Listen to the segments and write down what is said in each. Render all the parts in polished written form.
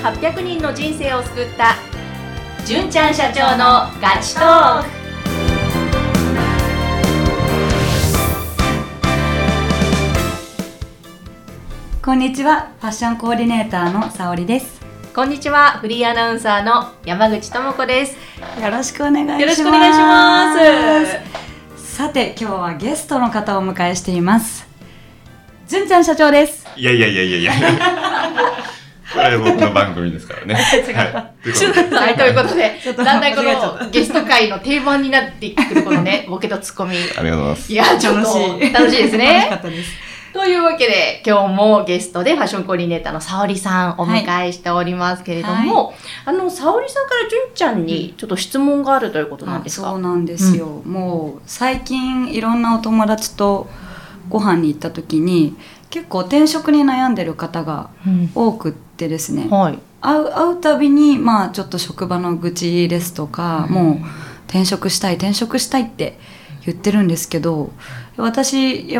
1800人の人生を救った純ちゃん社長のガチトーク。こんにちは、ファッションコーディネーターのさおりです。こんにちは、フリーアナウンサーの山口智子です。よろしくお願いします。よろしくお願いします。さて、今日はゲストの方をお迎えしています。純ちゃん社長です。いやこれは僕の番組ですからね。違う、はい、ということで、だんだんこのゲスト会の定番になってくるこのねボケとツッコミ、ありがとうございます。いや、ちょっと楽しいですね。楽しかったです。というわけで、今日もゲストでファッションコーディネーターのさおりさんをお迎えしておりますけれども、はい、さおりさんから純ちゃんにちょっと質問があるということなんですか？そうなんですよ、もう最近いろんなお友達とご飯に行った時に結構転職に悩んでる方が多くってですね、会うたびに、ちょっと職場の愚痴ですとか、もう転職したいって言ってるんですけど、私も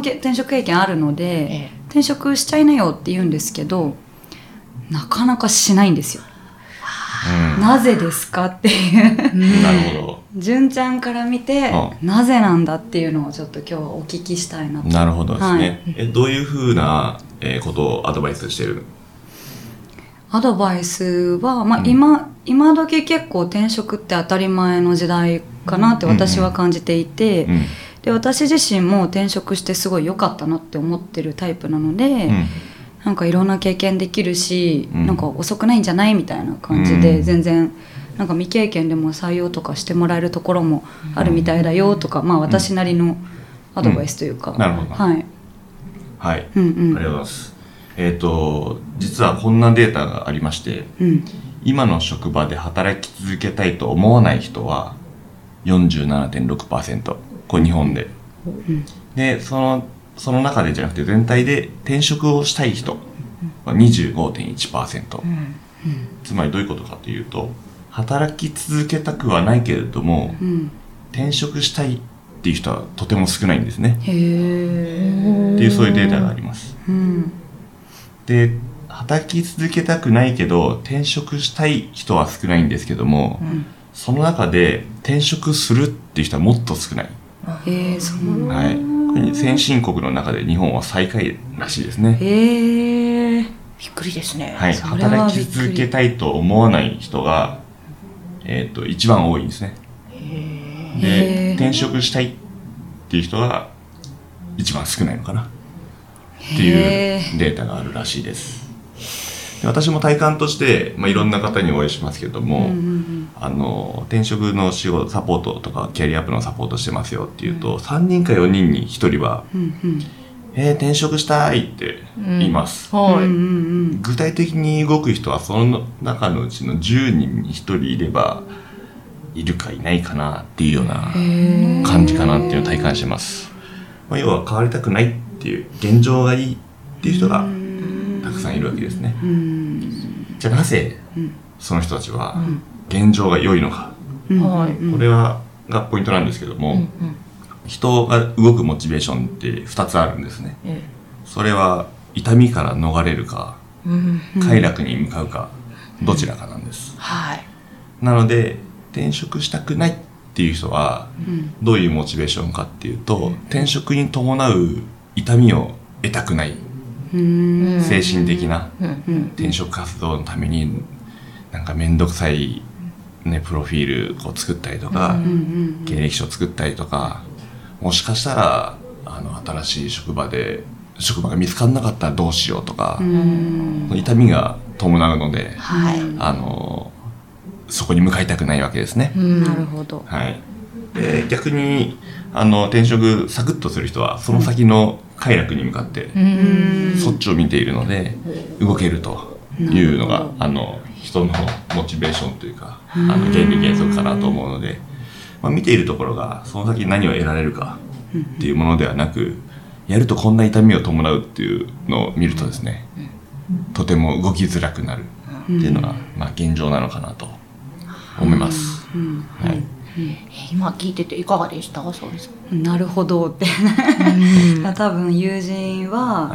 転職経験あるので、転職しちゃいなよって言うんですけど、なかなかしないんですよ。なぜですかっていう純ちゃんから見て、なぜなんだっていうのをちょっと今日はお聞きしたいなと。なるほどですね、はい、どういうふうなことをアドバイスしてるの？アドバイスは、今時結構転職って当たり前の時代かなって私は感じていて、で、私自身も転職してすごい良かったなって思ってるタイプなので、なんかいろんな経験できるし、なんか遅くないんじゃないみたいな感じで、全然なんか未経験でも採用とかしてもらえるところもあるみたいだよとか、私なりのアドバイスというか、なるほど、はい、はい、ありがとうございます。実はこんなデータがありまして、今の職場で働き続けたいと思わない人は 47.6%、 これ日本で、で、その中でじゃなくて全体で転職をしたい人は 25.1%、つまりどういうことかというと、働き続けたくはないけれども、転職したいっていう人はとても少ないんですね。へー、っていう、そういうデータがあります、で、働き続けたくないけど転職したい人は少ないんですけども、その中で転職するっていう人はもっと少ない。そうなんだ。先進国の中で日本は最下位らしいですね。びっくりですね、はい、働き続けたいと思わない人が、一番多いんですね。で、転職したいっていう人が一番少ないのかなっていうデータがあるらしいです。で、私も体感として、いろんな方にお会いしますけども、転職の仕事サポートとかキャリアアップのサポートしてますよっていうと、3人か4人に1人は、転職したいって言います、具体的に動く人はその中のうちの10人に1人いればいるかいないかなっていうような感じかなっていうのを体感してます、要は変わりたくないっていう、現状がいいっていう人がたくさんいるわけですね。じゃあなぜその人たちは、現状が良いのか、これはがポイントなんですけども、人が動くモチベーションって2つあるんですね、それは痛みから逃れるか、快楽に向かうか、どちらかなんです、なので転職したくないっていう人は、どういうモチベーションかっていうと、転職に伴う痛みを得たくない、精神的な、転職活動のためになんかめんどくさいプロフィールを作ったりとか、経歴書を作ったりとか、もしかしたら新しい職場が見つからなかったらどうしようとか、痛みが伴うので、そこに向かいたくないわけですね。なるほど、はい、で、逆に転職サクッとする人はその先の快楽に向かって、そっちを見ているので動けるというのが人のモチベーションというか、原理原則かなと思うので、見ているところがその先何を得られるかっていうものではなく、やるとこんな痛みを伴うっていうのを見るとですね、とても動きづらくなるっていうのが、現状なのかなと思います、今聞いてていかがでした？そうです。なるほどって多分友人は、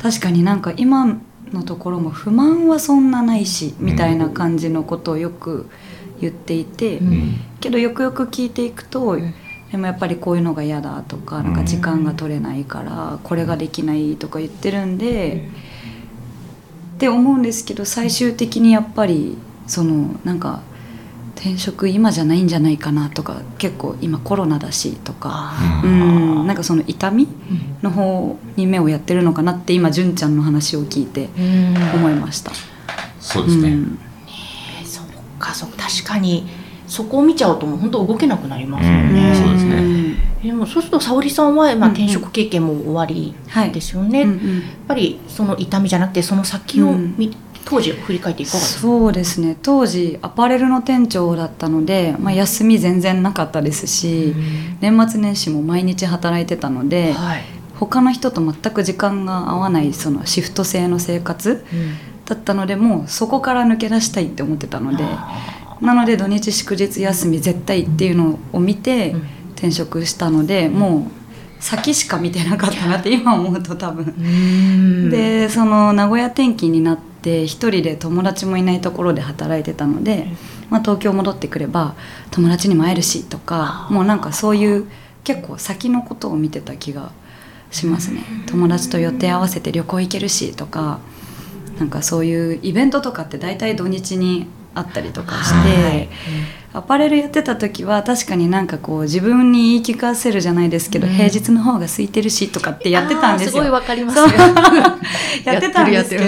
確かになんか今のところも不満はそんなないしみたいな感じのことをよく言っていて、うん、けどよくよく聞いていくと、うん、でもやっぱりこういうのが嫌だとか、なんか時間が取れないからこれができないとか言ってるんで、うん、って思うんですけど、最終的にやっぱりそのなんか転職今じゃないんじゃないかなとか、結構今コロナだしとか、うん、なんかその痛みの方に目をやってるのかなって今純ちゃんの話を聞いて思いました。そうですね。うん、そうか、そう、確かにそこを見ちゃうともう本当動けなくなりますよね。そうですね。でもそうすると沙織さんはまあ転職経験も終わりですよね。うんうん、はい、やっぱりその痛みじゃなくてその先を見、うん、当時を振り返っていかがですか？そうですね、当時アパレルの店長だったので、まあ、休み全然なかったですし、うん、年末年始も毎日働いてたので、はい、他の人と全く時間が合わないそのシフト制の生活だったので、うん、もうそこから抜け出したいって思ってたので、なので土日祝日休み絶対っていうのを見て転職したので、うん、もう先しか見てなかったなって今思うと多分、うん、でその名古屋転勤になってで一人で友達もいないところで働いてたので、まあ、東京戻ってくれば友達にも会えるしとか、もうなんかそういう結構先のことを見てた気がしますね。友達と予定合わせて旅行行けるしとか、なんかそういうイベントとかって大体土日にあったりとかして、はい、アパレルやってた時は確かになんかこう自分に言い聞かせるじゃないですけど、うん、平日の方が空いてるしとかってやってたんですよ。すごいわかりますよやってたんですけど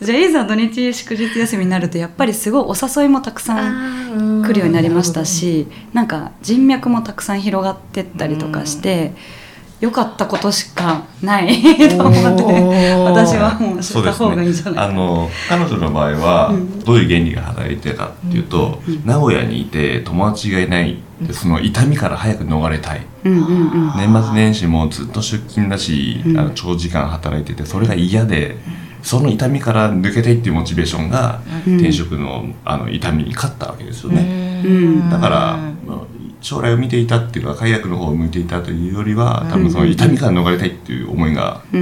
じゃあいざ土日祝日休みになるとやっぱりすごいお誘いもたくさん来るようになりましたし、なんか人脈もたくさん広がってったりとかして良かったことしかないと思って私はもう知った方がいいんじゃないかな、ね、彼女の場合はどういう原理が働いてたっていうと、うん、名古屋にいて友達がいない、うん、その痛みから早く逃れたい、うんうんうん、年末年始もずっと出勤だし、うん、長時間働いててそれが嫌で、その痛みから抜けたいっていうモチベーションが転職 の、 痛みに勝ったわけですよね、うん、だから、将来を見ていたっていうか解約の方を向いていたというよりは、多分その痛みから逃れたいっていう思いが高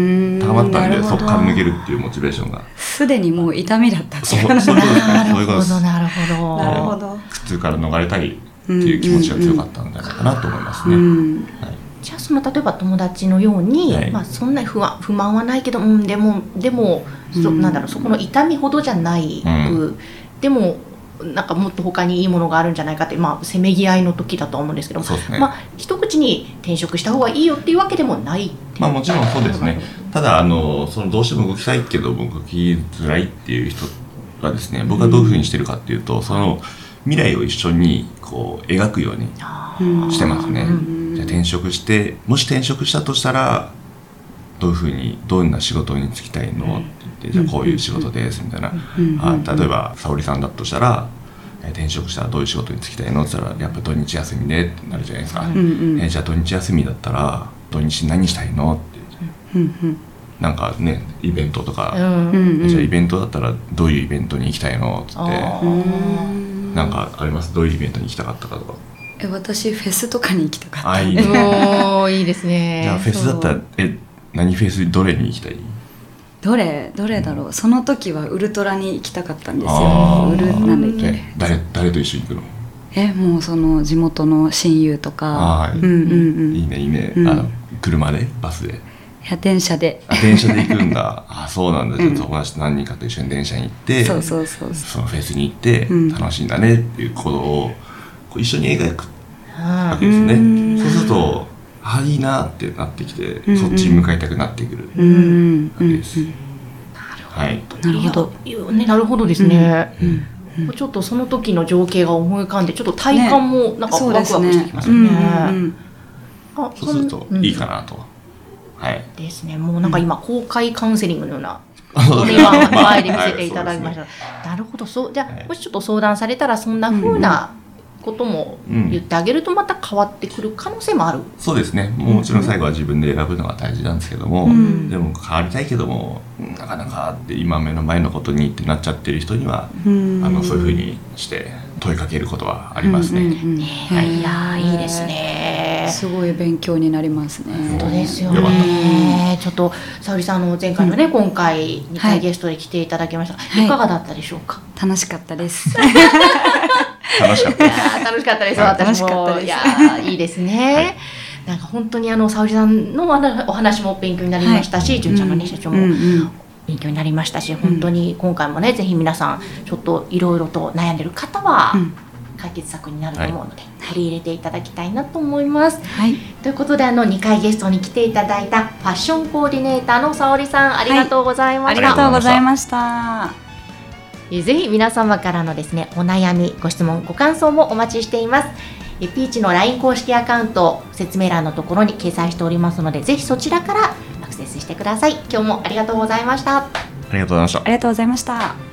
まったんで、そこから抜けるっていうモチベーションがすでにもう痛みだったっていうことですね。なるほど苦痛から逃れたいっていう気持ちが強かったんじゃないかなと思いますね、うん、はい、じゃあその例えば友達のように、はい、まあ、そんな不満はないけど、うん、でも、なんだろう、そこの痛みほどじゃない、うん、でもなんかもっと他にいいものがあるんじゃないかって、まあ、せめぎ合いの時だと思うんですけど、そうですね、まあ、一口に転職した方がいいよっていうわけでもないっていう、まあ、もちろんそうですね。ただそのどうしても動きたいけど動きづらいっていう人がですね、僕はどういうふうにしてるかっていうと、うん、その未来を一緒にこう描くようにしてますね、うん、じゃあ転職して、もし転職したとしたらどういうふうにどんな仕事に就きたいの、うん、じゃあこういう仕事ですみたいな、例えば沙織さんだとしたら、転職したらどういう仕事に就きたいのって言ったら、やっぱ土日休みでってなるじゃないですか、うんうん、じゃあ土日休みだったら土日何したいのって、うんうん、なんかねイベントとか、うんうん、じゃあイベントだったらどういうイベントに行きたいのって、なんかあります？どういうイベントに行きたかったかとか。私フェスとかに行きたかった。あ、いいねいいですね。じゃあフェスだったら何フェス、どれに行きたい？どれだろう、うん、その時はウルトラに行きたかったんですよ。なんだっけ、誰と一緒に行くの？もうその地元の親友とか、はい、うんうんうん、いいね、うん、車でバスで、電車で行くんだあ、そうなんだ、ちょっと友達と何人かと一緒に電車に行って、うん、そうそのフェスに行って、うん、楽しいんだねっていうことをこう一緒に描くわけですね、うん、そうするといいなってなってきて、うんうん、そっちに向かいたくなってくるわけです、うんうん、なるほどですね、うんうんうん、ちょっとその時の情景が思い浮かんで、ちょっと体感もなんかワクワクしてきますね、そうするといいかなと、うん、はいですね、もうなんか今公開カウンセリングのような今前で見せていただきました、はい、なるほど。そう、じゃあ、はい、もしちょっと相談されたらそんな風な、うんことも言ってあげるとまた変わってくる可能性もある、うん、そうですね。もちろん最後は自分で選ぶのが大事なんですけども、うん、でも変わりたいけどもなかなかって今目の前のことにってなっちゃってる人には、うん、そういうふうにして問いかけることはありますね、うんうんうん、ね、いやいいですね、すごい勉強になりますね。本当ですよね。ちょっと沙織さんの前回のね、今回2回ゲストで来ていただきました、はい、いかがだったでしょうか。楽しかったです楽しかったです私もいやいいですね、はい、なんか本当に沙織さんのお話も勉強になりましたし、純、はい、ちゃんの、ね、社長も、うんうん、勉強になりましたし、本当に今回もね、ぜひ皆さんちょっといろいろと悩んでる方は、うん、解決策になると思うので、はい、取り入れていただきたいなと思います、はい、ということで2回ゲストに来ていただいたファッションコーディネーターの沙織さん、ありがとうございました、はい、ありがとうございました。ぜひ皆様からのですね、お悩み、ご質問、ご感想もお待ちしています。ピーチの LINE 公式アカウント、説明欄のところに掲載しておりますので、ぜひそちらからアクセスしてください。今日もありがとうございました。ありがとうございました。ありがとうございました。